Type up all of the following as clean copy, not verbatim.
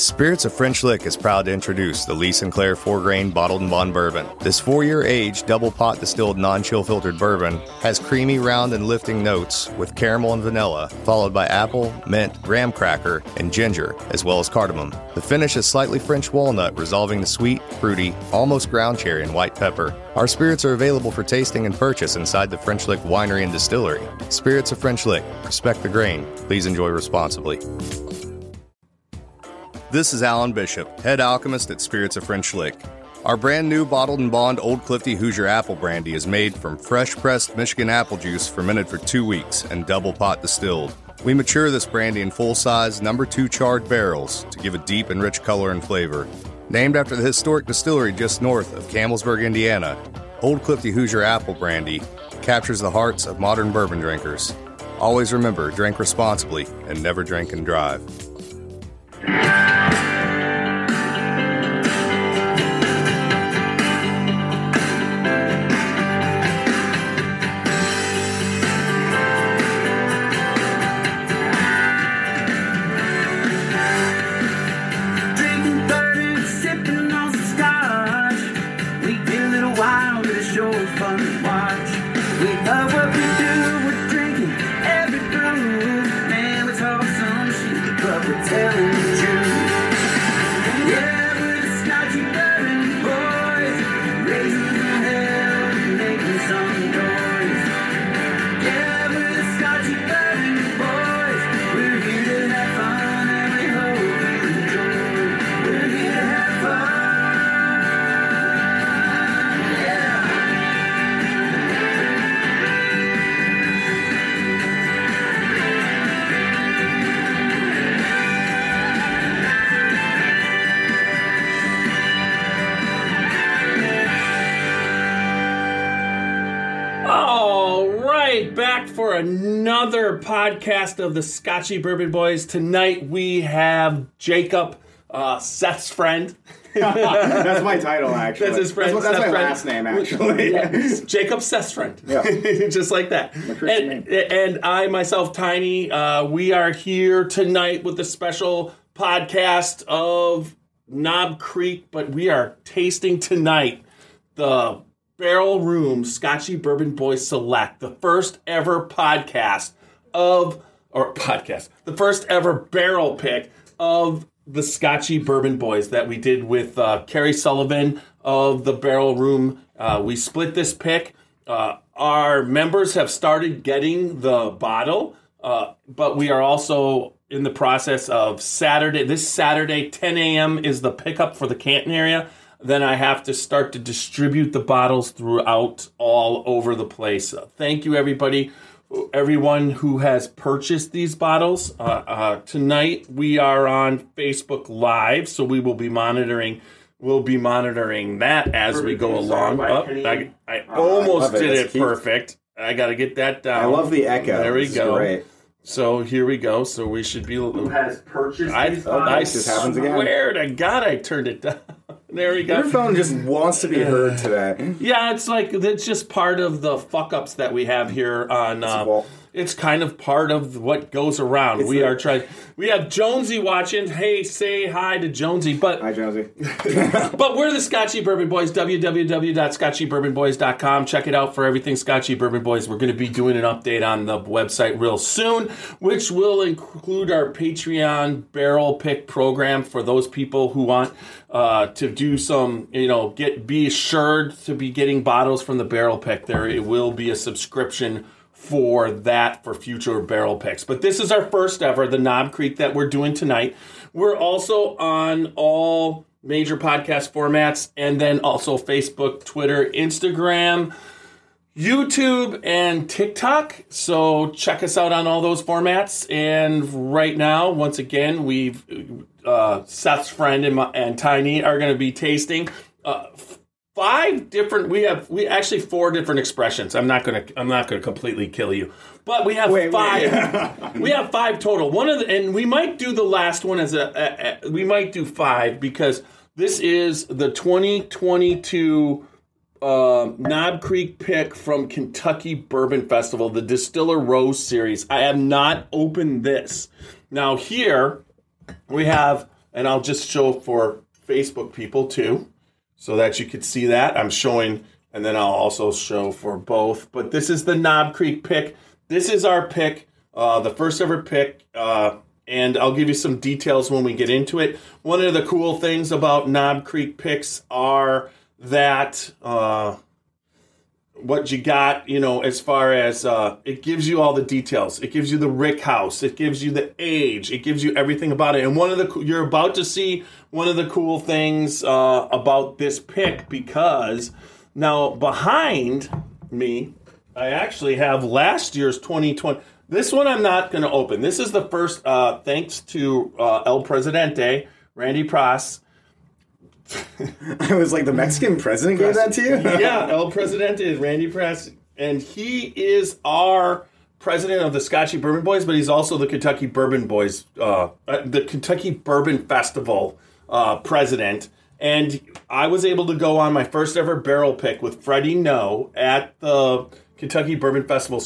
Spirits of French Lick is proud to introduce the Lee Sinclair Four Grain Bottled in Bond Bourbon. This four-year aged, double-pot distilled, non-chill filtered bourbon has creamy, round, and lifting notes with caramel and vanilla, followed by apple, mint, graham cracker, and ginger, as well as cardamom. The finish is slightly French walnut, resolving the sweet, fruity, almost ground cherry and white pepper. Our spirits are available for tasting and purchase inside the French Lick Winery and Distillery. Spirits of French Lick. Respect the grain. Please enjoy responsibly. This is Alan Bishop, head alchemist at Spirits of French Lick. Our brand new bottled and bond Old Clifty Hoosier Apple Brandy is made from fresh-pressed Michigan apple juice fermented for 2 weeks and double-pot distilled. We mature this brandy in full-size, number 2 charred barrels to give a deep and rich color and flavor. Named after the historic distillery just north of Campbellsburg, Indiana, Old Clifty Hoosier Apple Brandy captures the hearts of modern bourbon drinkers. Always remember, drink responsibly and never drink and drive. Another podcast of the Scotchy Bourbon Boys. Tonight we have Jacob, Seth's friend. That's my title, actually. That's his friend. That's my friend. Last name, actually. Yeah. Jacob, Seth's friend. Yeah. Just like that. And I, myself, Tiny, we are here tonight with a special podcast of Knob Creek, but we are tasting tonight the Barrel Room Scotchy Bourbon Boys Select, the first ever the first ever barrel pick of the Scotchy Bourbon Boys that we did with Carrie Sullivan of the Barrel Room. We split this pick. Our members have started getting the bottle, but we are also in the process of Saturday. This Saturday, 10 a.m. is the pickup for the Canton area. Then I have to start to distribute the bottles throughout all over the place. Thank you, everyone who has purchased these bottles. Tonight we are on Facebook Live, so we will be monitoring. We'll be monitoring that as we go along. I almost did it perfect. I got to get that down. I love the echo. There we go. Great. So here we go. So we should be. Who has purchased these bottles? I swear to God, I turned it down. There we go. Your phone just wants to be heard today. Yeah, it's just part of the fuck-ups that we have here on... it's kind of part of what goes around. We have Jonesy watching. Hey, say hi to Jonesy. Hi, Jonesy. But we're the Scotchy Bourbon Boys, www.scotchybourbonboys.com. Check it out for everything Scotchy Bourbon Boys. We're going to be doing an update on the website real soon, which will include our Patreon barrel pick program for those people who want to do some, be assured to be getting bottles from the barrel pick. It will be a subscription for that, for future barrel picks. But this is our first ever, the Knob Creek that we're doing tonight. We're also on all major podcast formats, and then also Facebook, Twitter, Instagram, YouTube, and TikTok. So check us out on all those formats. And right now, once again, we've Seth's friend and Tiny are going to be tasting four different expressions. I'm not gonna completely kill you, but we have five. We have five total. And we might do the last one we might do five, because this is the 2022 Knob Creek pick from Kentucky Bourbon Festival, the Distiller Row series. I have not opened this. Now here we have And I'll just show for Facebook people, too, so that you could see that. I'm showing, and then I'll also show for both. But this is the Knob Creek pick. This is our pick, the first ever pick, and I'll give you some details when we get into it. One of the cool things about Knob Creek picks are that what you got, you know, as far as it gives you all the details. It gives you the rick house. It gives you the age. It gives you everything about it. And you're about to see one of the cool things about this pick, because now behind me, I actually have last year's 2020. This one I'm not going to open. This is the first, thanks to El Presidente, Randy Pross. I was like, the Mexican president gave that to you? Yeah, El Presidente is Randy Pross, and he is our president of the Scotchy Bourbon Boys, but he's also the Kentucky Bourbon Boys, the Kentucky Bourbon Festival president. And I was able to go on my first ever barrel pick with Freddie Noe at the Kentucky Bourbon Festival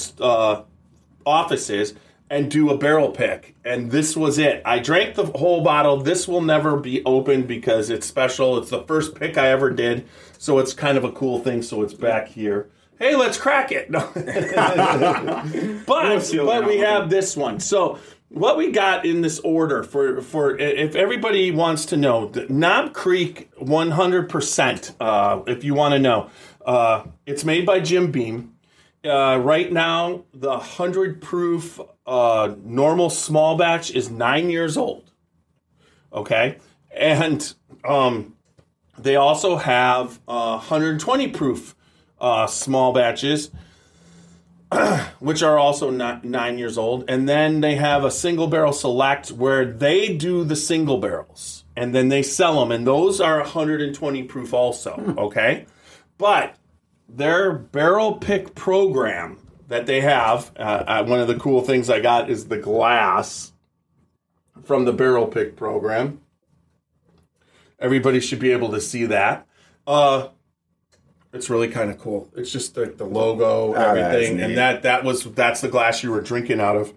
offices and do a barrel pick. And this was it. I drank the whole bottle. This will never be opened because it's special. It's the first pick I ever did. So it's kind of a cool thing. So it's back here. Hey, let's crack it. but we have this one. So what we got in this order, for if everybody wants to know, Knob Creek 100%, if you want to know. It's made by Jim Beam. Right now, the 100 proof normal small batch is 9 years old. Okay? And they also have 120 proof small batches, which are also not 9 years old. And then they have a single barrel select where they do the single barrels and then they sell them. And those are 120 proof also. Okay? But their barrel pick program that they have, one of the cool things I got is the glass from the barrel pick program. Everybody should be able to see that. It's really kind of cool. It's just like the logo, everything. And that's the glass you were drinking out of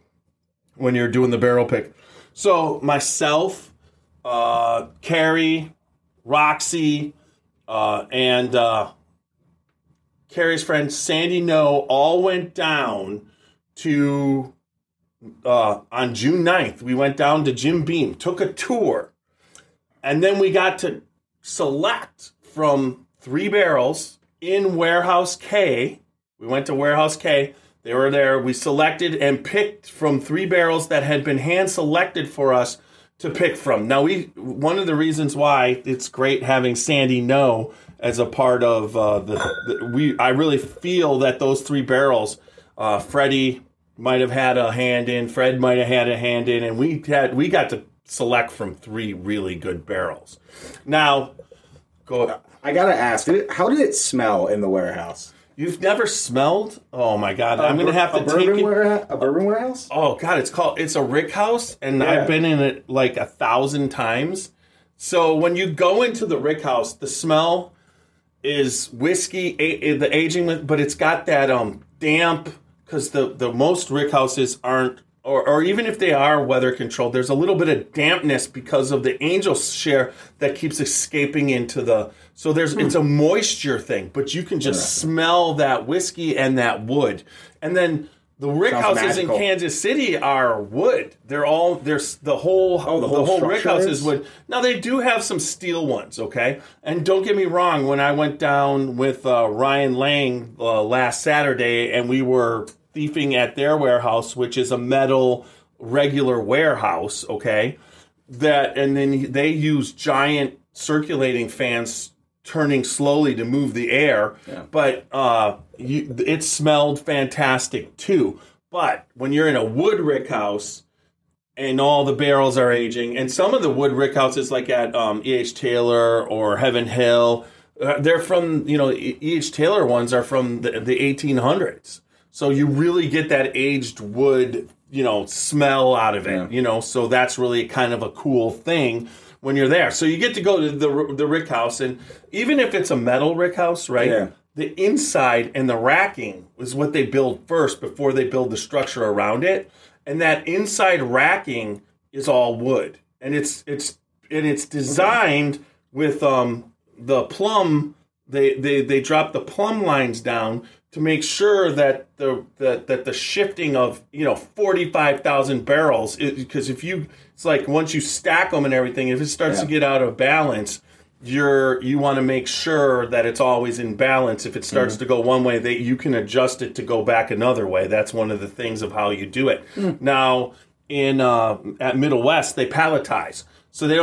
when you were doing the barrel pick. So myself, Carrie, Roxy, and... Carrie's friend Sandy Noe all went down to, on June 9th, we went down to Jim Beam, took a tour, and then we got to select from three barrels in Warehouse K. We went to Warehouse K. They were there. We selected and picked from three barrels that had been hand-selected for us to pick from. Now, one of the reasons why it's great having Sandy Noe as a part of I really feel that those three barrels, Freddie might have had a hand in, Fred might have had a hand in, and we got to select from three really good barrels. Now, go. I gotta ask, how did it smell in the warehouse? You've never smelled? Oh my God! I'm gonna have to take it. A bourbon warehouse? Oh God! It's a rick house, and yeah. I've been in it like 1,000 times. So when you go into the rick house, the smell is whiskey, the aging, but it's got that damp, because the most rick houses aren't, or even if they are weather controlled, there's a little bit of dampness because of the angel share that keeps escaping into the, so there's it's a moisture thing, but you can just smell that whiskey and that wood. And then the rick houses in Kansas City are wood. The whole rick house is wood. Now they do have some steel ones, okay? And don't get me wrong, when I went down with Ryan Lang last Saturday and we were thiefing at their warehouse, which is a metal regular warehouse, okay? And then they use giant circulating fans turning slowly to move the air, but it smelled fantastic too. But when you're in a wood rick house and all the barrels are aging, and some of the wood rick houses like at E.H. Taylor or Heaven Hill, they're from, E.H. Taylor ones are from the 1800s. So you really get that aged wood, smell out of it, so that's really kind of a cool thing when you're there. So you get to go to the rick house, and even if it's a metal rick house, right? Yeah. The inside and the racking is what they build first before they build the structure around it. And that inside racking is all wood. And it's and it's designed with the plumb. They drop the plumb lines down to make sure that the shifting of 45,000 barrels, because it's like once you stack them and everything, if it starts to get out of balance, you want to make sure that it's always in balance. If it starts to go one way, you can adjust it to go back another way. That's one of the things of how you do it. Now at Middle West they palletize, so they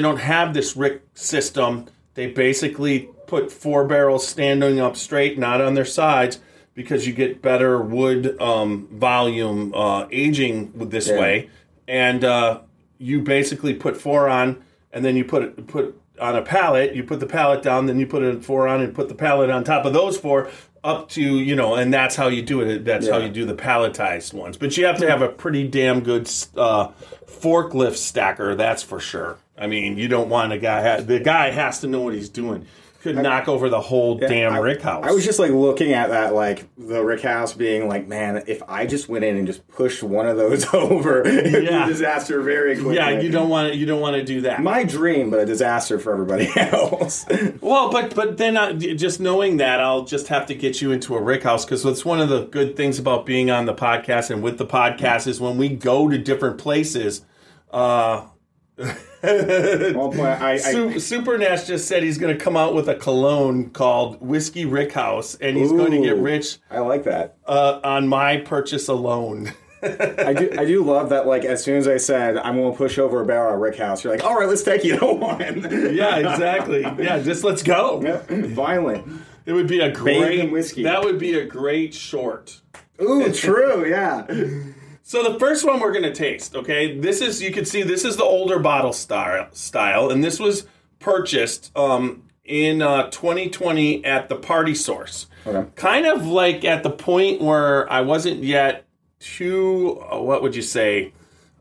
don't have this rick system. They basically put four barrels standing up straight, not on their sides, because you get better wood volume aging this way. And you basically put four on, and then you put on a pallet. You put the pallet down, then you put it four on, and put the pallet on top of those four up to, and that's how you do it. That's how you do the palletized ones. But you have to have a pretty damn good forklift stacker, that's for sure. I mean, you don't want the guy has to know what he's doing. Could knock over the whole damn rickhouse. I was just looking at that, the rickhouse, being man, if I just went in and just pushed one of those over, it'd be a disaster very quickly. Yeah, you don't want to do that. My dream, but a disaster for everybody else. Well, but then just knowing that, I'll just have to get you into a rickhouse, because that's one of the good things about being on the podcast and with the podcast is when we go to different places. Super Nash just said he's going to come out with a cologne called Whiskey Rickhouse, and he's going to get rich. I like that on my purchase alone. I do love that. As soon as I said I'm going to push over a barrel at Rickhouse, you're like, all right, let's take you to one. Yeah, exactly. Yeah, just let's go. Yep. Violent. It would be a great whiskey. That would be a great short. Ooh, true. Yeah. So the first one we're going to taste, okay? This is the older bottle style, and this was purchased in 2020 at the Party Source. Okay. Kind of at the point where I wasn't yet too, what would you say?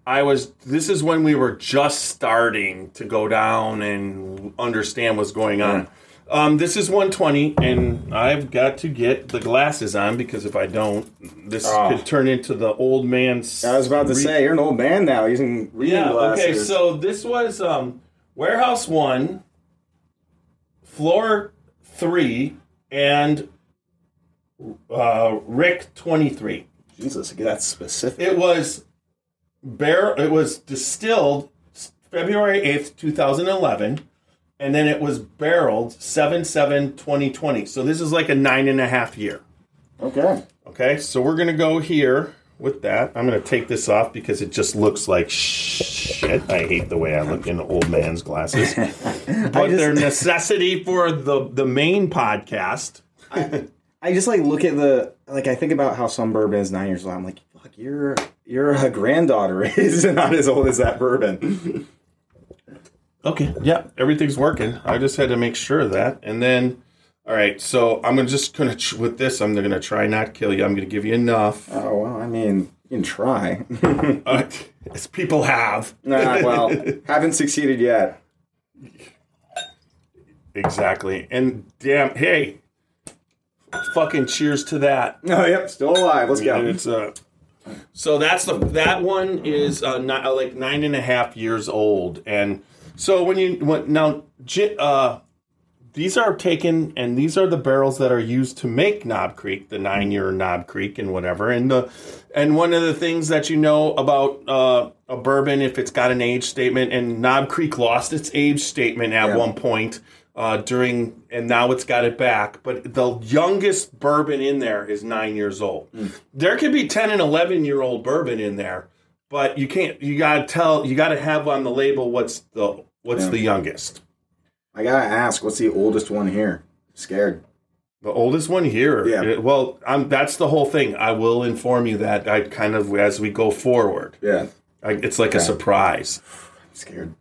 This is when we were just starting to go down and understand what's going on. This is 120, and I've got to get the glasses on, because if I don't, this could turn into the old man's... I was about to say, you're an old man now, using reading glasses. Okay, so this was Warehouse 1, Floor 3, and Rick 23. Jesus, that's specific. It was distilled February 8th, 2011. And then it was barreled 7/7/2020. So this is a 9.5 year. Okay. Okay, so we're going to go here with that. I'm going to take this off because it just looks like shit. I hate the way I look in old man's glasses. But they're necessity for the main podcast. I just look at the... I think about how some bourbon is 9 years old. I'm like, fuck, your granddaughter is not as old as that bourbon. Okay, yeah, everything's working. I just had to make sure of that. And then, all right, so I'm just going to, with this, I'm going to try not kill you. I'm going to give you enough. Oh, well, I mean, you can try. As people have. Haven't succeeded yet. Exactly. And damn, hey, fucking cheers to that. Oh, yep, still alive. Let's go. It's so that's that one is 9.5 years old, and... So these are taken, and these are the barrels that are used to make Knob Creek, the 9 year Knob Creek and whatever. And one of the things that you know about a bourbon, if it's got an age statement, and Knob Creek lost its age statement at one point and now it's got it back. But the youngest bourbon in there is 9 years old. There could be 10 and 11 year old bourbon in there. But you can't. You got to have on the label what's the youngest. I gotta ask, what's the oldest one here? I'm scared. The oldest one here. Yeah. That's the whole thing. I will inform you that I kind of as we go forward. Yeah. It's like a surprise. I'm scared.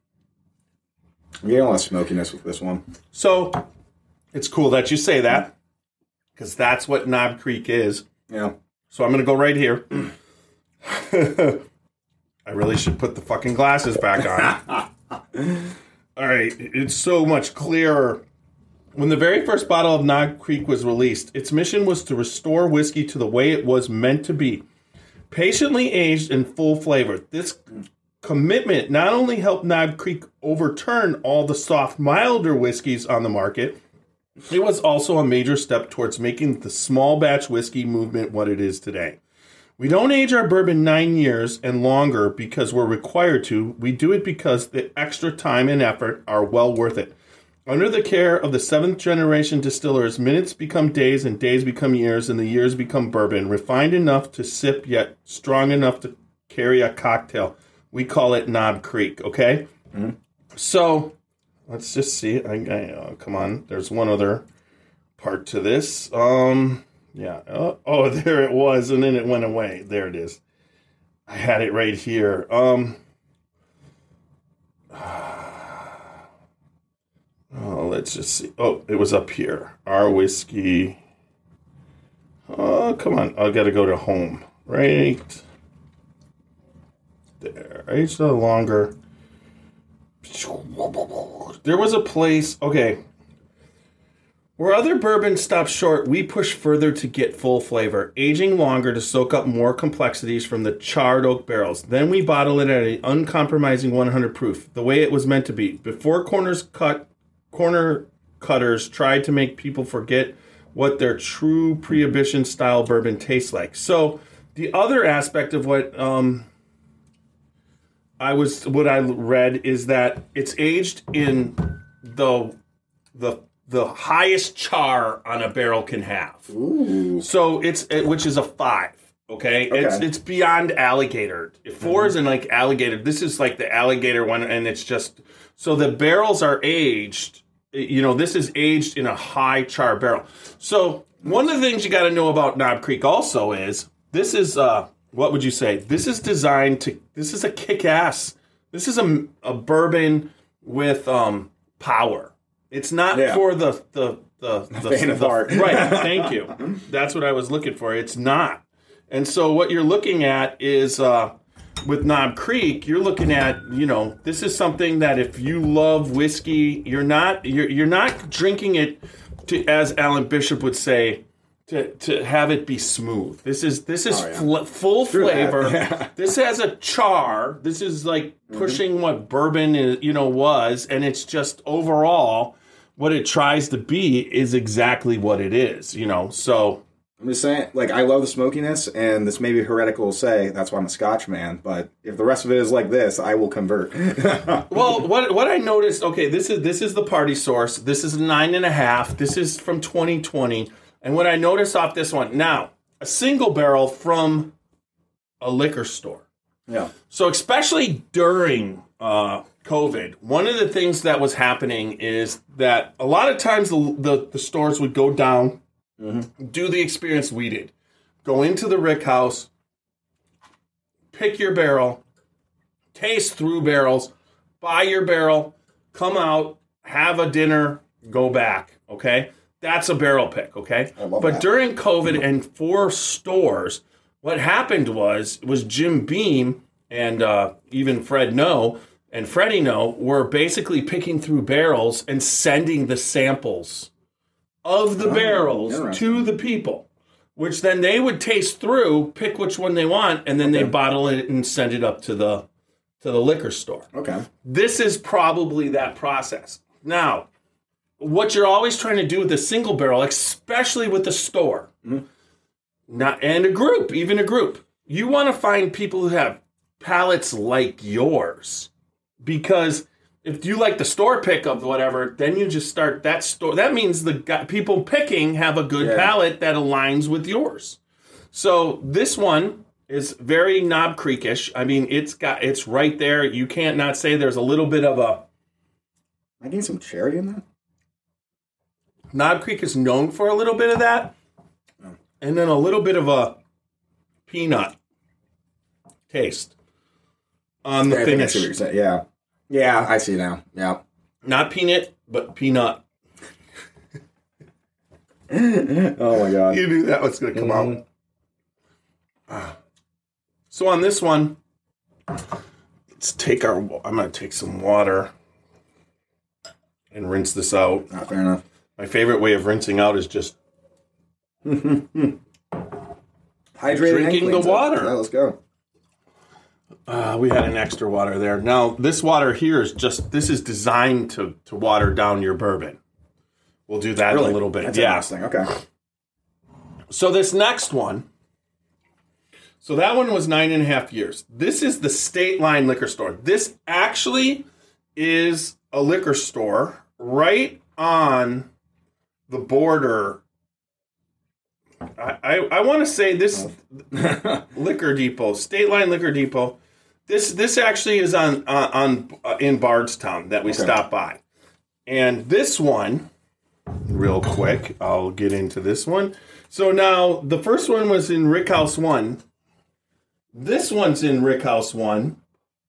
I'm getting a lot of smokiness with this one. So it's cool that you say that, because that's what Knob Creek is. Yeah. So I'm gonna go right here. I really should put the fucking glasses back on. All right, it's so much clearer. When the very first bottle of Knob Creek was released, its mission was to restore whiskey to the way it was meant to be. Patiently aged and full flavored. This commitment not only helped Knob Creek overturn all the soft, milder whiskeys on the market, it was also a major step towards making the small batch whiskey movement what it is today. We don't age our bourbon 9 years and longer because we're required to. We do it because the extra time and effort are well worth it. Under the care of the seventh-generation distillers, minutes become days and days become years and the years become bourbon, refined enough to sip yet strong enough to carry a cocktail. We call it Knob Creek, okay? Mm-hmm. So, let's just see. Come on. There's one other part to this. Yeah. Oh, there it was, and then it went away. There it is. I had it right here. Oh, let's just see. Oh, it was up here. Our whiskey. Oh, come on. I've got to go to home. Right there. I used to longer. There was a place. Okay. Where other bourbons stop short, we push further to get full flavor, aging longer to soak up more complexities from the charred oak barrels. Then we bottle it at an uncompromising 100 proof, the way it was meant to be. Before corner cutters tried to make people forget what their true Prohibition-style bourbon tastes like. So the other aspect of what I read is that it's aged in the highest char on a barrel can have. Ooh. So which is a 5. Okay. It's beyond alligator. 4 isn't like alligator. This is like the alligator one, and it's just so the barrels are aged. You know, this is aged in a high char barrel. So one of the things you got to know about Knob Creek also is this is what would you say? This is designed to. This is a kick-ass. This is a bourbon with power. It's not for the fan of art. Right. Thank you. That's what I was looking for. It's not. And so what you're looking at is, with Knob Creek, you're looking at, you know, this is something that if you love whiskey, you're not drinking it to, as Alan Bishop would say, to have it be smooth. This is full flavor. Yeah. This has a char. This is like pushing what bourbon is, you know, was, and it's just overall what it tries to be is exactly what it is, you know. So I'm just saying, like, I love the smokiness, and this may be heretical to say, that's why I'm a Scotch man, but if the rest of it is like this, I will convert. Well, what I noticed, okay, this is the Party Source. This is 9.5. This is from 2020. And what I noticed off this one, now, a single barrel from a liquor store. Yeah. So especially during COVID, one of the things that was happening is that a lot of times the stores would go down, do the experience we did. Go into the Rick House, pick your barrel, taste through barrels, buy your barrel, come out, have a dinner, go back, okay? That's a barrel pick, okay? I love that. But during COVID and for stores, what happened was Jim Beam and even Fred Noe and Freddie Noe were basically picking through barrels and sending the samples of the barrels to the people, which then they would taste through, pick which one they want, and then they bottle it and send it up to the liquor store. Okay. This is probably that process. Now, what you're always trying to do with a single barrel, especially with a store, and a group, you want to find people who have palates like yours, because if you like the store pick of whatever, then you just start that store. That means the people picking have a good palate that aligns with yours. So this one is very Knob Creekish. I mean, it's right there. You can't not say there's a little bit of a... I need some cherry in that. Knob Creek is known for a little bit of that, and then a little bit of a peanut taste on the finish. Yeah. Yeah, I see now. Yeah. Not peanut, but peanut. Oh, my God. You knew that was going to come out. So on this one, I'm going to take some water and rinse this out. Not fair enough. My favorite way of rinsing out is just hydrating, drinking the water. Right, let's go. We had an extra water there. Now, this water here is just, this is designed to water down your bourbon. We'll do that in a little bit. That's interesting. Okay. So this next one, so that one was 9.5 years. This is the State Line Liquor Store. This actually is a liquor store right on the border. I want to say this Liquor Depot, State Line Liquor Depot. This actually is on in Bardstown that we stopped by, and this one, real quick, I'll get into this one. So now the first one was in Rickhouse 1. This one's in Rickhouse 1,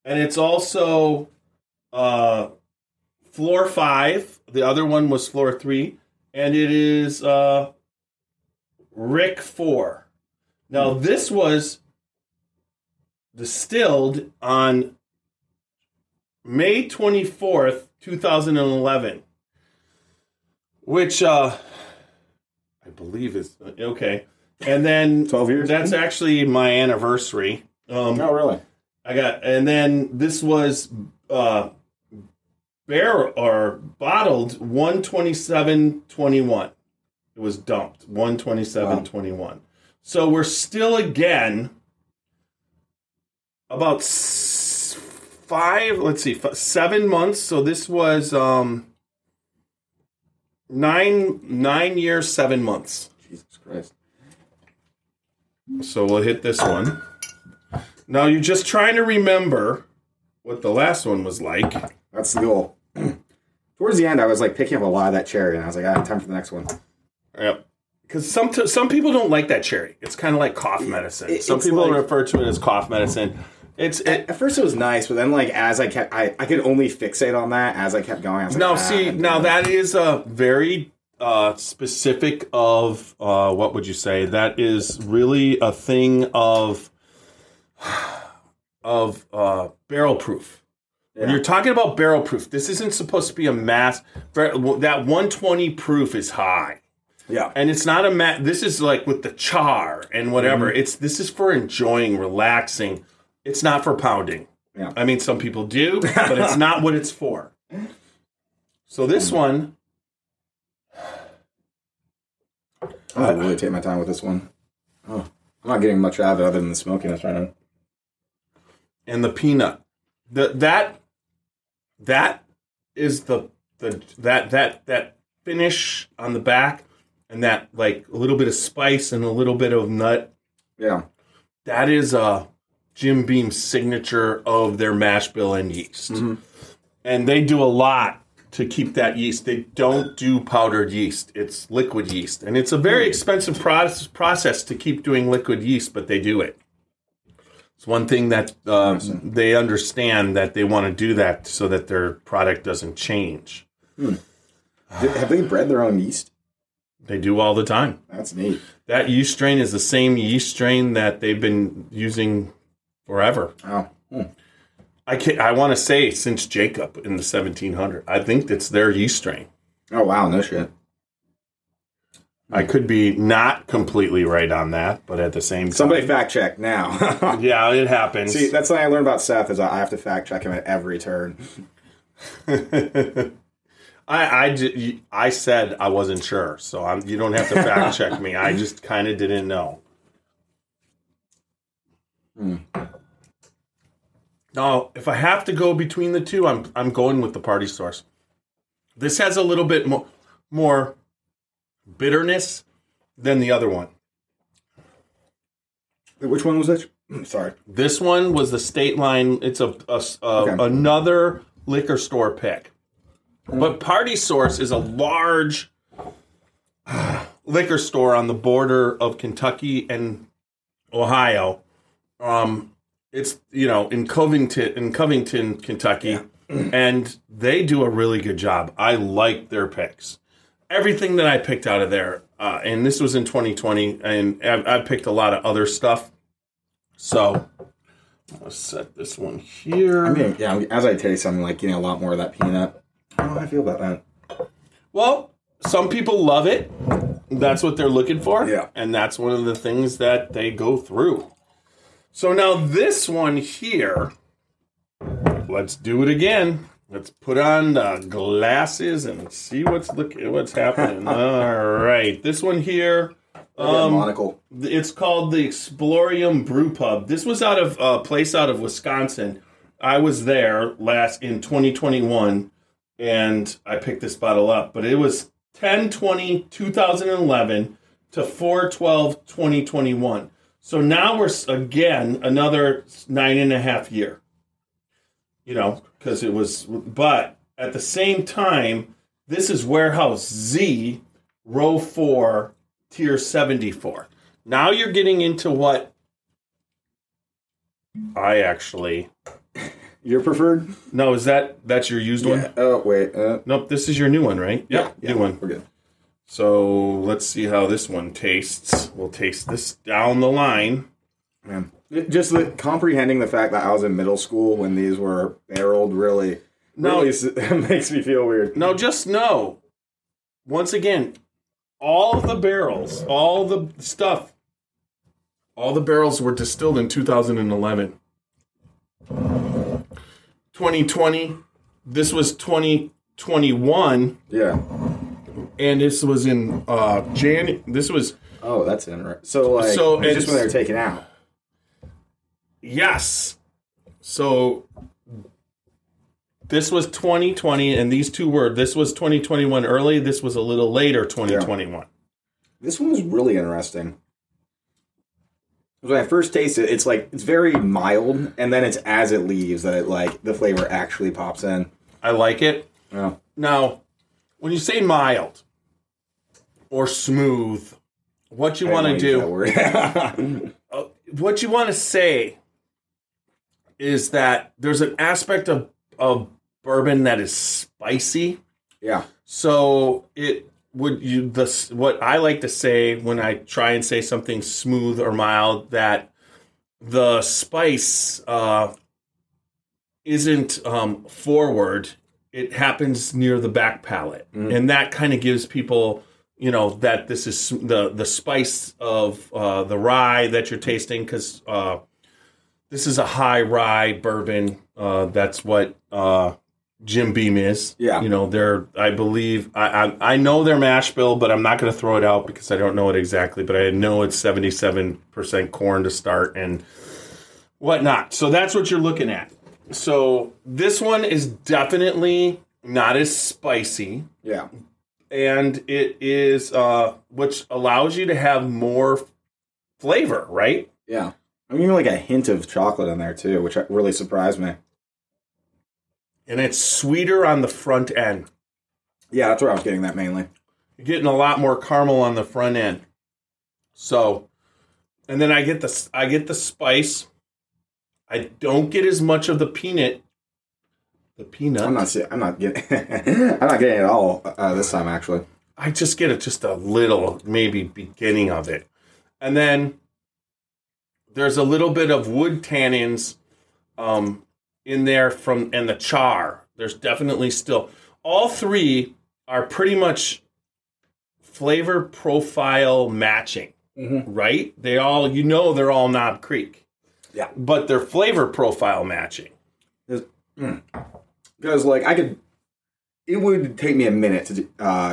and it's also floor 5. The other one was floor 3, and it is Rick 4. Now this was distilled on May 24th, 2011, which I believe is okay. And then 12 years. That's actually my anniversary. Oh, really? I got, and then this was barrel or bottled 1/27/21. It was dumped 1/27/21. So we're still again about 7 months. So this was 9 years, 7 months. Jesus Christ. So we'll hit this one. Now you're just trying to remember what the last one was like. That's the goal. Towards the end, I was like picking up a lot of that cherry, and I was like, I have time for the next one. Yep. Because some people don't like that cherry. It's kind of like cough medicine. Some people refer to it as cough medicine. At first it was nice, but then like as I kept, I could only fixate on that as I kept going. I was like, that is a very specific of what would you say? That is really a thing of barrel proof. Yeah. When you're talking about barrel proof, this isn't supposed to be a mass. That 120 proof is high. Yeah, and it's not a this is like with the char and whatever. Mm-hmm. This is for enjoying, relaxing. It's not for pounding. Yeah, I mean some people do, but it's not what it's for. So this one, I am really take my time with this one. Oh, I'm not getting much out of it other than the smokiness right now. And the peanut, that is the finish on the back. And that, like, a little bit of spice and a little bit of nut. Yeah. That is Jim Beam's signature of their mash bill and yeast. Mm-hmm. And they do a lot to keep that yeast. They don't do powdered yeast. It's liquid yeast. And it's a very expensive process to keep doing liquid yeast, but they do it. It's one thing that they understand that they want to do that so that their product doesn't change. Hmm. Have they bred their own yeast? They do all the time. That's neat. That yeast strain is the same yeast strain that they've been using forever. Oh. Hmm. I want to say since Jacob in the 1700s. I think it's their yeast strain. Oh, wow. No shit. I could be not completely right on that, but at the same time. Somebody fact check now. Yeah, it happens. See, that's what I learned about Seth is I have to fact check him at every turn. I said I wasn't sure, so you don't have to fact check me. I just kind of didn't know. Hmm. Now, if I have to go between the two, I'm going with the Party Source. This has a little bit more bitterness than the other one. Which one was that? Sorry, this one was the State Line. It's another liquor store pick. But Party Source is a large liquor store on the border of Kentucky and Ohio. It's in Covington, Kentucky, yeah. And they do a really good job. I like their picks. Everything that I picked out of there, and this was in 2020, and I picked a lot of other stuff. So I'll set this one here. I mean, yeah, as I taste, I'm like getting a lot more of that peanut. How do I feel about that? Well, some people love it. That's what they're looking for. Yeah. And that's one of the things that they go through. So now this one here, let's do it again. Let's put on the glasses and see what's happening. All right. This one here. Monocle. It's called the Explorium Brew Pub. This was out of a place out of Wisconsin. I was there in 2021, and I picked this bottle up. But it was 10/20/2011 to 4/12/2021. So now we're, again, another 9.5 year. You know, because it was... But at the same time, this is Warehouse Z, Row 4, Tier 74. Now you're getting into what I actually... Your preferred? No, is that's your used one? Oh, wait. Nope, this is your new one, right? Yep, yeah, new one. We're good. So let's see how this one tastes. We'll taste this down the line. Man. Just comprehending the fact that I was in middle school when these were barreled really makes me feel weird. No, just know, once again, all the barrels, all the stuff, all the barrels were distilled in 2011. 2020, this was 2021. Yeah. And this was in Oh, that's interesting. So it's just when they were taken out. Yes. So this was 2020, and these two were, this was 2021 early, this was a little later, 2021. Yeah. This one was really interesting. When I first taste it, it's like, it's very mild, and then it's as it leaves that it, like, the flavor actually pops in. I like it. Yeah. Now, when you say mild or smooth, what you want to do, what you want to say is that there's an aspect of bourbon that is spicy. Yeah. So it would what I like to say when I try and say something smooth or mild, that the spice isn't forward. It happens near the back palate, and that kind of gives people, you know, that this is the spice of the rye that you're tasting, because this is a high rye bourbon. That's what Jim Beam is. Yeah. You know, they're, I believe, I know their mash bill, but I'm not going to throw it out because I don't know it exactly. But I know it's 77% corn to start and whatnot. So that's what you're looking at. So this one is definitely not as spicy. Yeah. And it is, which allows you to have more flavor, right? Yeah. I mean, like a hint of chocolate in there, too, which really surprised me. And it's sweeter on the front end. Yeah, that's where I was getting that mainly. You're getting a lot more caramel on the front end. So, and then I get the spice. I don't get as much of the peanut. The peanut. I'm not getting. I'm not getting it at all this time. Actually, I just get it just a little, maybe beginning of it, and then there's a little bit of wood tannins in there and the char. There's definitely still. All three are pretty much flavor profile matching, right? They all, you know, they're all Knob Creek. Yeah, but they're flavor profile matching. Because, like, it would take me a minute to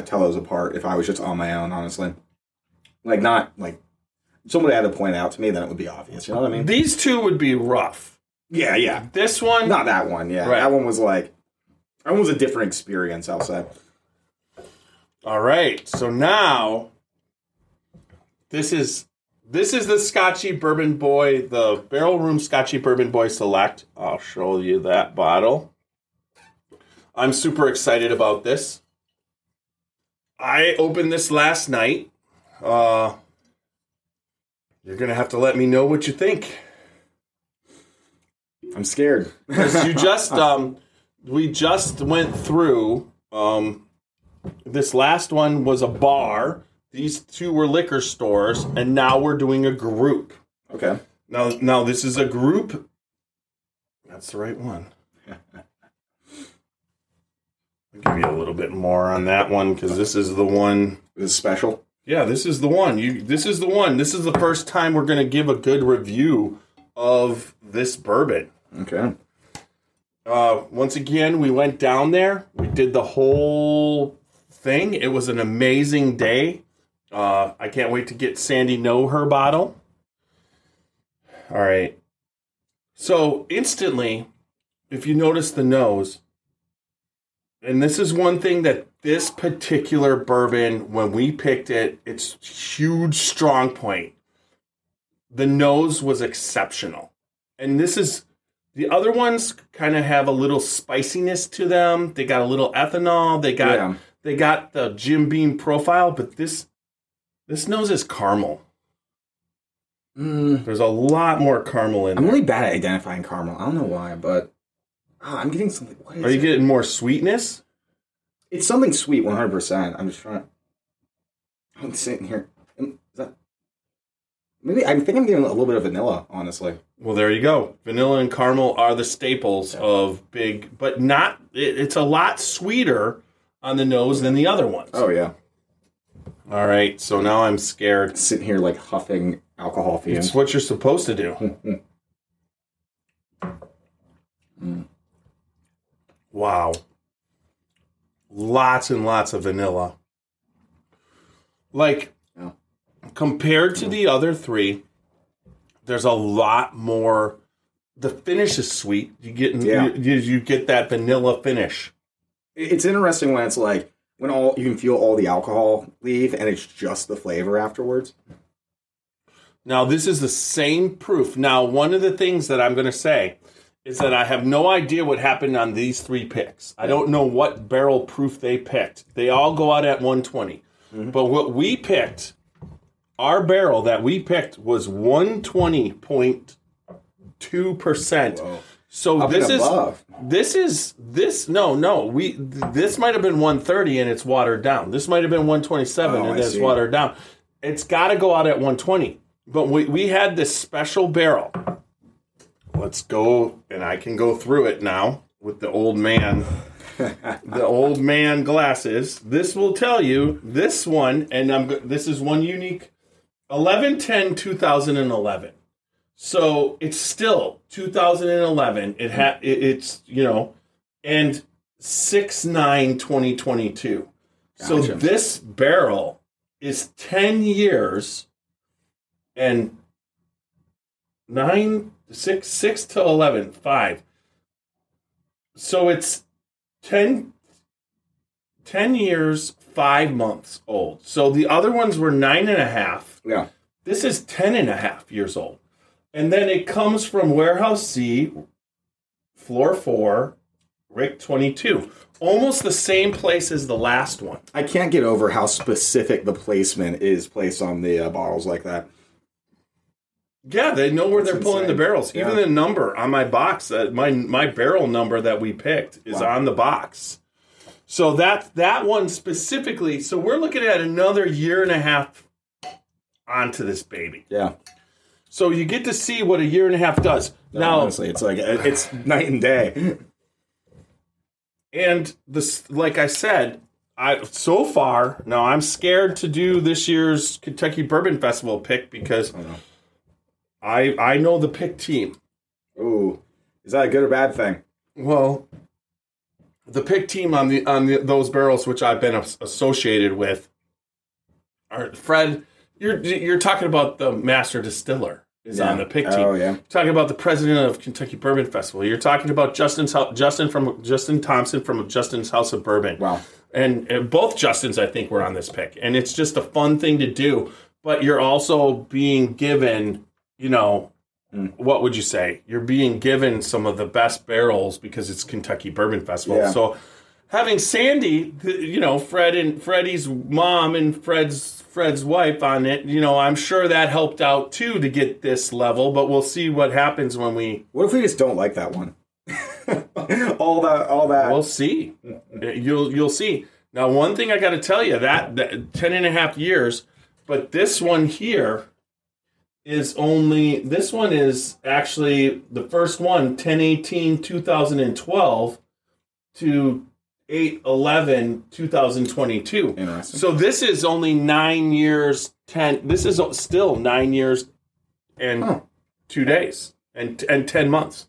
tell those apart if I was just on my own, honestly. Like, not, like, somebody had to point out to me that it would be obvious, you know what I mean? These two would be rough. Yeah, yeah. This one? Not that one, yeah. Right. That one was a different experience, I'll say. All right, so now, this is the Scotchy Bourbon Boy, the Barrel Room Scotchy Bourbon Boy Select. I'll show you that bottle. I'm super excited about this. I opened this last night. You're going to have to let me know what you think. I'm scared. Because you just, we just went through, this last one was a bar. These two were liquor stores, and now we're doing a group. Okay. Now this is a group. That's the right one. I'll give you a little bit more on that one, because this is the one. This is special? Yeah, this is the one. This is the one. This is the first time we're going to give a good review of this bourbon. Okay. Once again, we went down there. We did the whole thing. It was an amazing day. I can't wait to get Sandy Noe her bottle. All right. So instantly, if you notice the nose, and this is one thing that this particular bourbon, when we picked it, it's huge strong point. The nose was exceptional. And this is... The other ones kind of have a little spiciness to them. They got a little ethanol. They got the Jim Beam profile, but this nose is caramel. There's a lot more caramel in it. I'm really bad at identifying caramel. I don't know why, but I'm getting something. What is it? Are you getting more sweetness? It's something sweet, 100%. I'm just trying to... I'm sitting here. Maybe I think I'm getting a little bit of vanilla, honestly. Well, there you go. Vanilla and caramel are the staples of big, but not. It's a lot sweeter on the nose than the other ones. Oh yeah. All right. So now I'm scared. Sitting here like huffing alcohol fumes. It's what you're supposed to do. Wow. Lots and lots of vanilla. Like. Compared to the other three, there's a lot more. The finish is sweet. You get that vanilla finish. It's interesting when it's like when all you can feel all the alcohol leave, and it's just the flavor afterwards. Now this is the same proof. Now one of the things that I'm going to say is that I have no idea what happened on these three picks. I don't know what barrel proof they picked. They all go out at 120, but what we picked. Our barrel that we picked was 120.2%. Whoa. So this might have been 130 and it's watered down. This might have been 127 and it's watered down. It's got to go out at 120. But we had this special barrel. Let's go, and I can go through it now with the old man. The old man glasses. This will tell you this one, and this is one unique. 11/10/2011. So it's still 2011. It's you know, and 6/9/2022. So this barrel is 10 years and 9, 6 to 11, 5. So it's 10 years, 5 months old. So the other ones were 9.5. Yeah. This is 10.5 years old. And then it comes from Warehouse C, Floor 4, Rick 22. Almost the same place as the last one. I can't get over how specific the placement is placed on the bottles like that. Yeah, they know where they're pulling the barrels. Even the number on my box, my barrel number that we picked is on the box. So that one specifically. So we're looking at another 1.5 years onto this baby. Yeah. So you get to see what 1.5 years does. No, now, honestly, it's like it's night and day. And this, like I said, so far now I'm scared to do this year's Kentucky Bourbon Festival pick because. I know the pick team. Ooh. Is that a good or bad thing? Well, the pick team on those barrels which I've been associated with are Fred, you're talking about the master distiller is on the pick team. Oh yeah. You're talking about the president of Kentucky Bourbon Festival. You're talking about Justin Thompson from Justin's House of Bourbon. Wow. And both Justins I think were on this pick. And it's just a fun thing to do, but you're also being given what would you say? You're being given some of the best barrels because it's Kentucky Bourbon Festival. Yeah. So having Sandy, Fred and Freddie's mom and Fred's wife on it, I'm sure that helped out too to get this level. But we'll see what happens when we. What if we just don't like that one? all that. We'll see. You'll see. Now, one thing I got to tell you that 10.5 years, but this one here. This one is actually the first one, 10/18/2012 to 8/11/2022. Interesting. So this is only 9 years, 10. This is still 9 years and 2 days. and 10 months.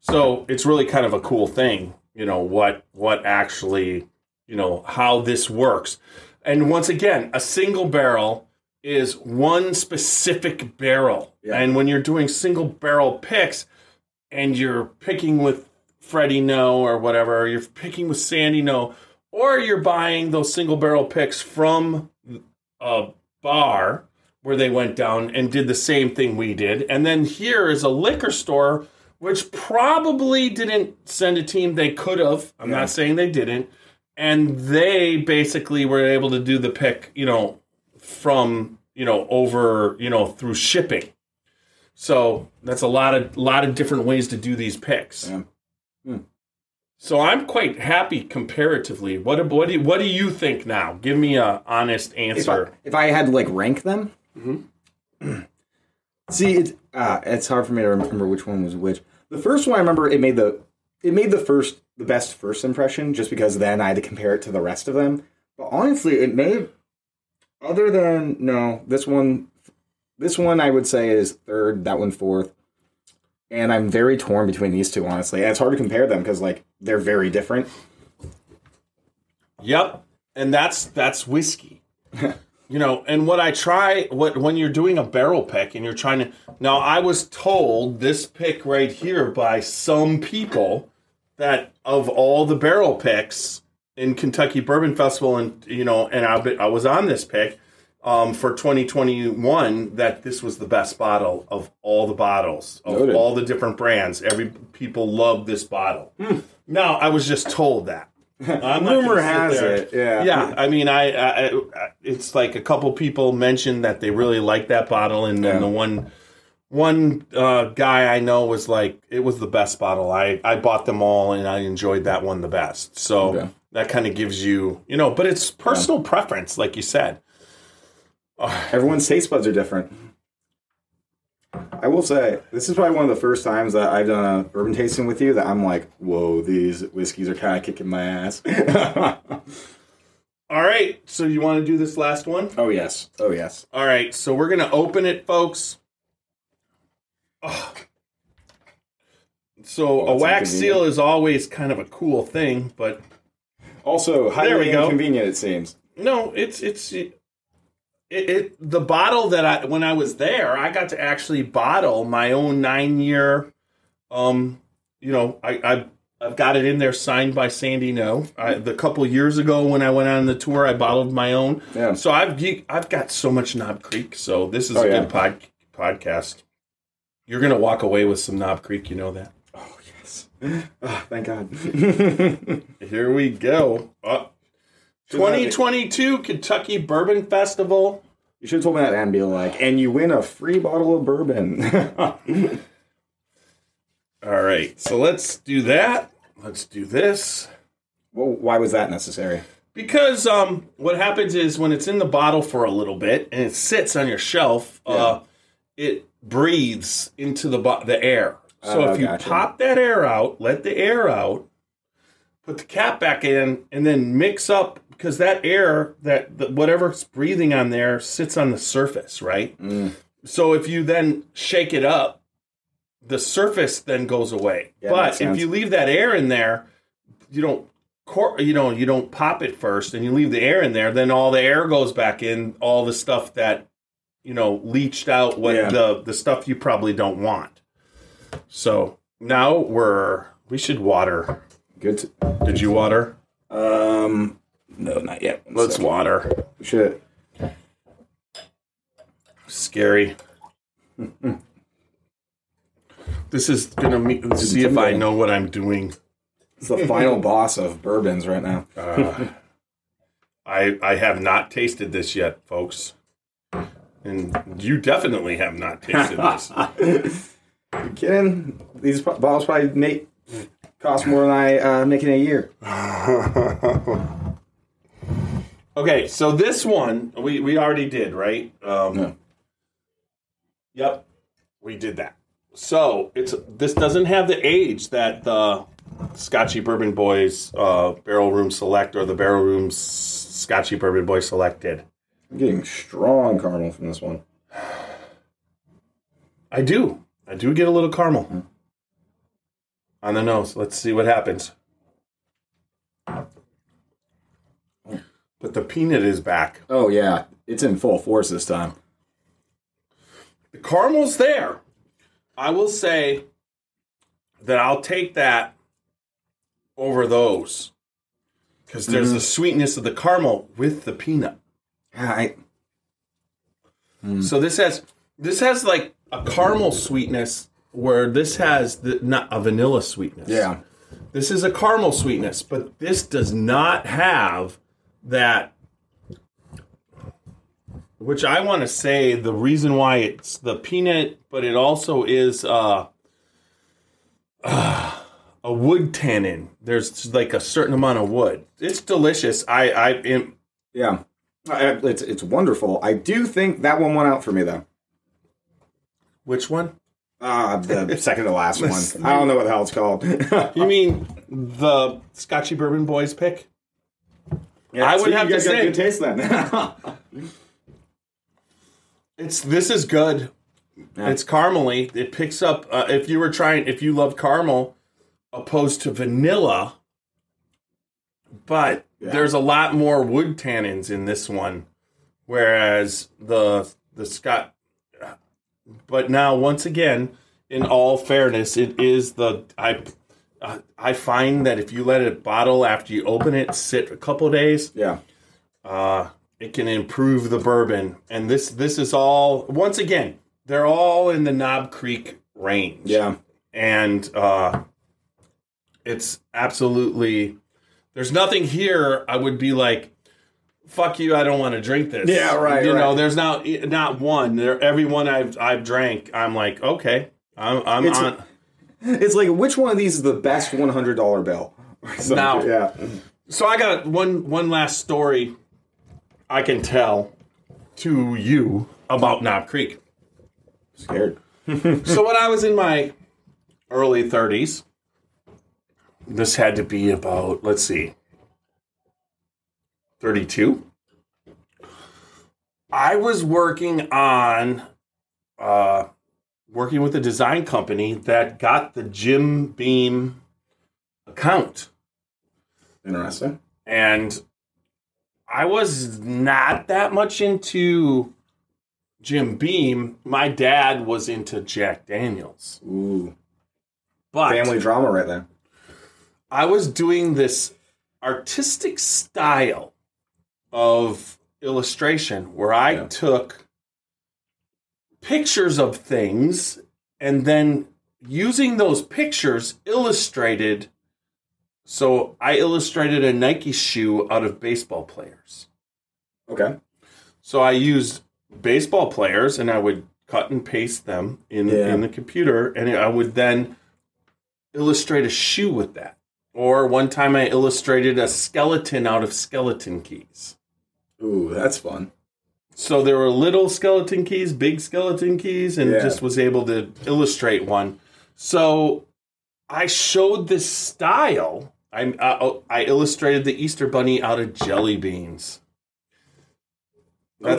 So it's really kind of a cool thing, you know, what actually, you know, how this works. And once again, a single barrel is one specific barrel. Yeah. And when you're doing single barrel picks and you're picking with Freddie Noe or whatever, or you're picking with Sandy Noe, or you're buying those single barrel picks from a bar where they went down and did the same thing we did. And then here is a liquor store, which probably didn't send a team. They could have. I'm not saying they didn't. And they basically were able to do the pick, you know, from, you know, over, you know, through shipping. So that's a lot of different ways to do these picks. Yeah. Hmm. So I'm quite happy comparatively. What do you think now? Give me an honest answer. If I had to like rank them, mm-hmm. See, it's hard for me to remember which one was which. The first one I remember it made the best first impression, just because then I had to compare it to the rest of them. But honestly, it made, other than this one I would say is third, that one fourth. And I'm very torn between these two, honestly. And it's hard to compare them because, like, they're very different. Yep, and that's whiskey, you know. And what I try, when you're doing a barrel pick and you're trying to. Now, I was told this pick right here by some people that of all the barrel picks in Kentucky Bourbon Festival, and you know, and I was on this pick for 2021, that this was the best bottle of all the bottles, of Noted. All the different brands. People loved this bottle. Mm. Now, I was just told that. Rumor has it. Yeah. Yeah. I mean, I it's like a couple people mentioned that they really liked that bottle, and then the one guy I know was like, it was the best bottle. I bought them all, and I enjoyed that one the best. So that kind of gives you, you know, but it's personal preference, like you said. Everyone's taste buds are different. I will say, this is probably one of the first times that I've done a bourbon tasting with you that I'm like, whoa, these whiskeys are kind of kicking my ass. All right, so you want to do this last one? Oh, yes. All right, so we're going to open it, folks. Oh. So a wax seal is always kind of a cool thing, but... Also, highly inconvenient, it seems. No, it's... The bottle that when I was there, I got to actually bottle my own 9-year, you know, I've got it in there signed by Sandy Noe. The couple years ago when I went on the tour, I bottled my own. Yeah. So I've got so much Knob Creek. So this is a good podcast. You're going to walk away with some Knob Creek. You know that? Oh, yes. Oh, thank God. Here we go. 2022 Kentucky Bourbon Festival. You should have told me that and be like, and you win a free bottle of bourbon. All right, so let's do that. Let's do this. Well, why was that necessary? Because what happens is when it's in the bottle for a little bit and it sits on your shelf, it breathes into the air. So if you pop that air out, let the air out, put the cap back in, and then mix up. Because that air, whatever's breathing on there, sits on the surface, right? Mm. So if you then shake it up, the surface then goes away. Yeah, but if you leave that air in there, you don't pop it first, and you leave the air in there, then all the air goes back in, all the stuff that, you know, leached out, the stuff you probably don't want. So now we should water. Good. Did you water? No, not yet. Let's water. Shit. Scary. Mm-hmm. This is going to see if I know what I'm doing. It's the final boss of bourbons right now. I have not tasted this yet, folks. And you definitely have not tasted this. You kidding? These bottles probably cost more than I make in a year. Okay, so this one, we already did, right? No. Yep, we did that. So this doesn't have the age that the Scotchy Bourbon Boys Barrel Room Select or the Barrel Room Scotchy Bourbon Boys Select did. I'm getting strong caramel from this one. I do. I do get a little caramel on the nose. Let's see what happens. But the peanut is back. Oh, yeah. It's in full force this time. The caramel's there. I will say that I'll take that over those. Because there's the sweetness of the caramel with the peanut. Yeah, So this has like a caramel sweetness where this has not a vanilla sweetness. Yeah. This is a caramel sweetness, but this does not have that, which I want to say the reason why it's the peanut, but it also is a wood tannin. There's like a certain amount of wood. It's delicious. It's wonderful. I do think that one went out for me though. Which one? The second to last one. I don't know what the hell it's called. You mean the Scotchy Bourbon Boys pick? Yeah, I would have to say good taste then. This is good. Yeah. It's caramely. It picks up if you love caramel opposed to vanilla, but there's a lot more wood tannins in this one, whereas the Scott. But now, once again, in all fairness, it is I find that if you let it bottle after you open it, sit a couple days, it can improve the bourbon. And this is all, once again, they're all in the Knob Creek range. Yeah. And it's absolutely, there's nothing here I would be like, fuck you, I don't want to drink this. Yeah, right. You know, there's not one. Every one I've drank, I'm like, okay, I'm on. It's like, which one of these is the best $100 bill? Now, yeah. So I got one last story I can tell to you about Knob Creek. I'm scared. So when I was in my early 30s, this had to be about, 32. I was working with a design company that got the Jim Beam account. Interesting. And I was not that much into Jim Beam. My dad was into Jack Daniels. Ooh. But family drama right there. I was doing this artistic style of illustration where I took pictures of things and then using those pictures illustrated. So I illustrated a Nike shoe out of baseball players. Okay. So I used baseball players and I would cut and paste them in the computer. And I would then illustrate a shoe with that. Or one time I illustrated a skeleton out of skeleton keys. Ooh, that's fun. So there were little skeleton keys, big skeleton keys, and just was able to illustrate one. So I showed this style. I illustrated the Easter Bunny out of jelly beans. I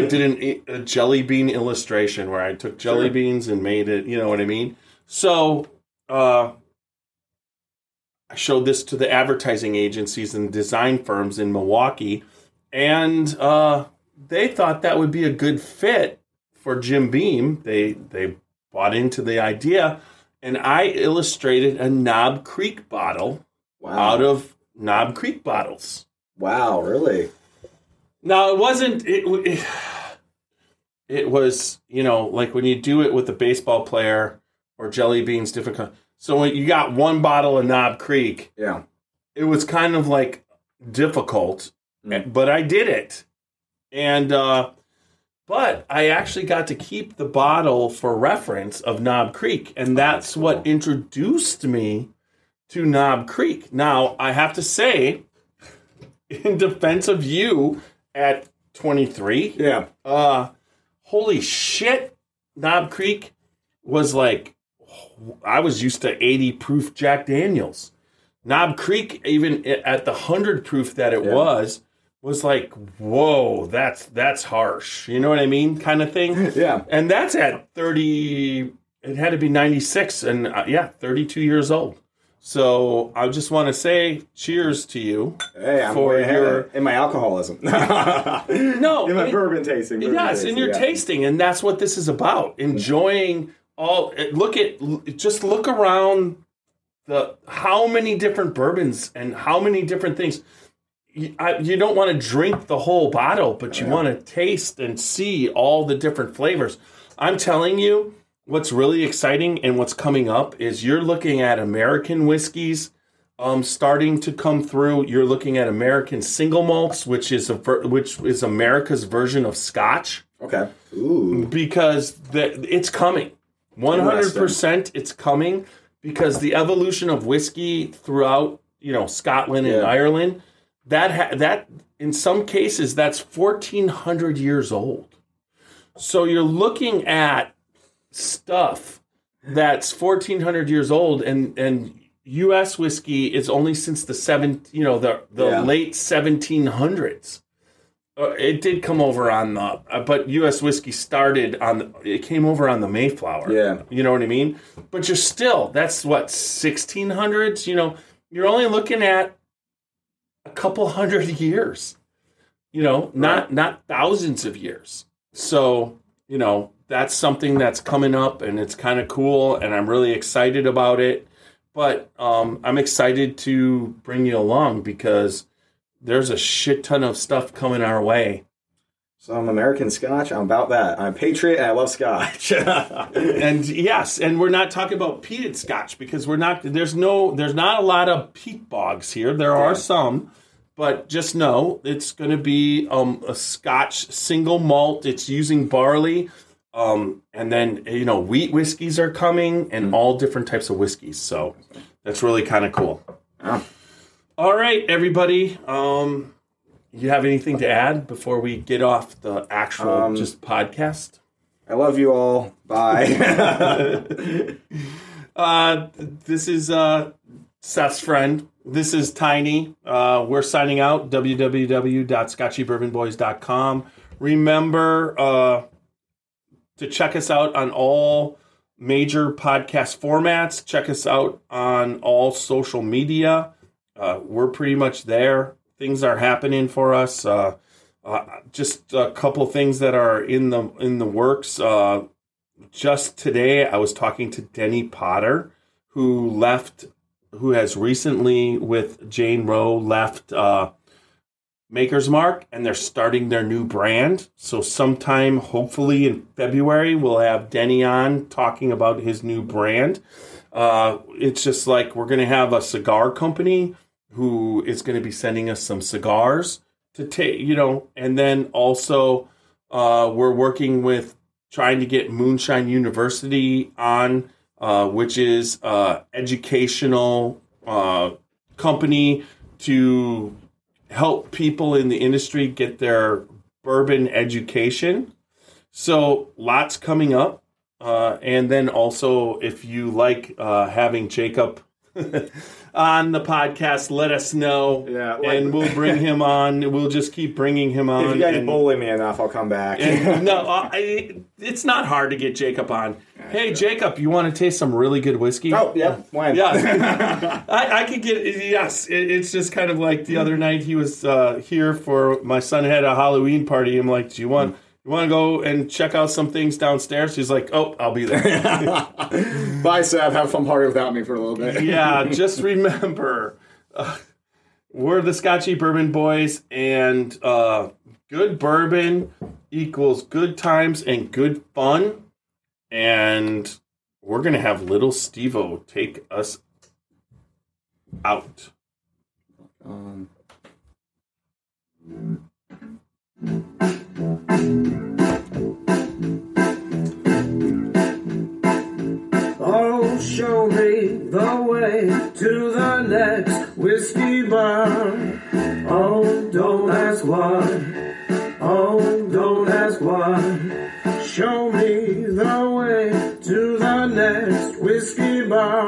did a jelly bean illustration where I took jelly beans and made it, you know what I mean? So... I showed this to the advertising agencies and design firms in Milwaukee, and they thought that would be a good fit for Jim Beam. They bought into the idea, and I illustrated a Knob Creek bottle out of Knob Creek bottles. Wow, really? Now, it wasn't... It was, you know, like when you do it with a baseball player or jelly beans, different... So when you got one bottle of Knob Creek, it was kind of like difficult, but I did it. And but I actually got to keep the bottle for reference of Knob Creek, and that's cool. What introduced me to Knob Creek. Now, I have to say, in defense of you at 23, holy shit, Knob Creek was like, I was used to 80 proof Jack Daniels. Knob Creek, even at the 100 proof that it was like, whoa, that's harsh. You know what I mean? Kind of thing. Yeah. And that's at 30, It had to be 96 and, 32 years old. So I just want to say cheers to you. Hey, I'm for your... in my alcoholism. No. In my bourbon tasting. Yes, in your tasting. And that's what this is about. Enjoying all... Just look around how many different bourbons and how many different things... You don't want to drink the whole bottle, but you want to taste and see all the different flavors. I'm telling you, what's really exciting and what's coming up is you're looking at American whiskeys starting to come through. You're looking at American single malts, which is America's version of Scotch. Okay. Ooh. Because it's coming. 100% it's coming, because the evolution of whiskey throughout, Scotland and Ireland, that in some cases, that's 1,400 years old. So you're looking at stuff that's 1,400 years old, and U.S. whiskey is only since the late 1700s. It did come over but U.S. whiskey came over on the Mayflower. Yeah, you know what I mean. But you're still 1600s. You're only looking at a couple hundred years, not thousands of years. So, that's something that's coming up, and it's kind of cool, and I'm really excited about it. But I'm excited to bring you along, because there's a shit ton of stuff coming our way. So I'm American Scotch. I'm about that. I'm patriot, and I love Scotch. And yes, and we're not talking about peated Scotch, because we're not. There's not a lot of peat bogs here. There are some, but just know it's going to be a Scotch single malt. It's using barley, and then wheat whiskeys are coming, and all different types of whiskeys. So that's really kind of cool. Yeah. All right, everybody. You have anything to add before we get off the actual podcast? I love you all. Bye. This is Seth's friend. This is Tiny. We're signing out. www.scotchybourbonboys.com. Remember to check us out on all major podcast formats. Check us out on all social media. We're pretty much there. Things are happening for us. Just a couple things that are in the works. Just today, I was talking to Denny Potter, who has recently with Jane Rowe left Maker's Mark, and they're starting their new brand. So sometime, hopefully in February, we'll have Denny on talking about his new brand. It's just like we're going to have a cigar company who is going to be sending us some cigars to take, and then also we're working with trying to get Moonshine University on, which is educational company to help people in the industry get their bourbon education. So lots coming up. And then also, if you like having Jacob on the podcast, let us know, and we'll bring him on. We'll just keep bringing him on. If you guys bully me enough, I'll come back. It's not hard to get Jacob on. Hey, Jacob, you want to taste some really good whiskey? Oh, yeah. When? Yeah. I could get it. Yes. It's just kind of like the other night he was here for my son had a Halloween party. I'm like, do you want... You want to go and check out some things downstairs? She's like, oh, I'll be there. Bye, Seth. Have fun party without me for a little bit. Yeah, just remember, we're the Scotchy Bourbon Boys, and good bourbon equals good times and good fun. And we're going to have little Steve-O take us out. Oh, show me the way to the next whiskey bar. Oh, don't ask why. Oh, don't ask why. Show me the way to the next whiskey bar.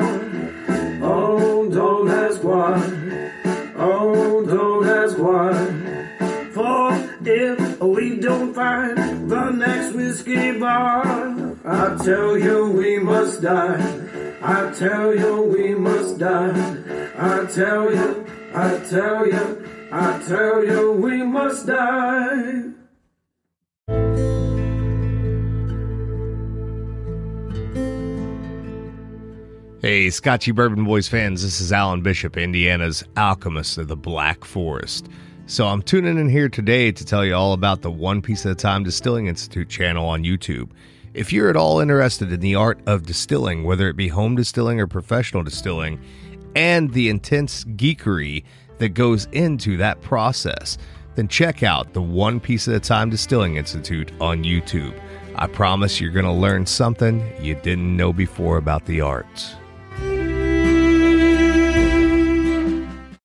Oh, don't ask why. Oh, don't ask why. For if we don't find the next whiskey bar, I tell you we must die. I tell you we must die. I tell you, I tell you, I tell you we must die. Hey, Scotchy Bourbon Boys fans, this is Alan Bishop, Indiana's alchemist of the Black Forest. So I'm tuning in here today to tell you all about the One Piece at a Time Distilling Institute channel on YouTube. If you're at all interested in the art of distilling, whether it be home distilling or professional distilling, and the intense geekery that goes into that process, then check out the One Piece at a Time Distilling Institute on YouTube. I promise you're going to learn something you didn't know before about the arts.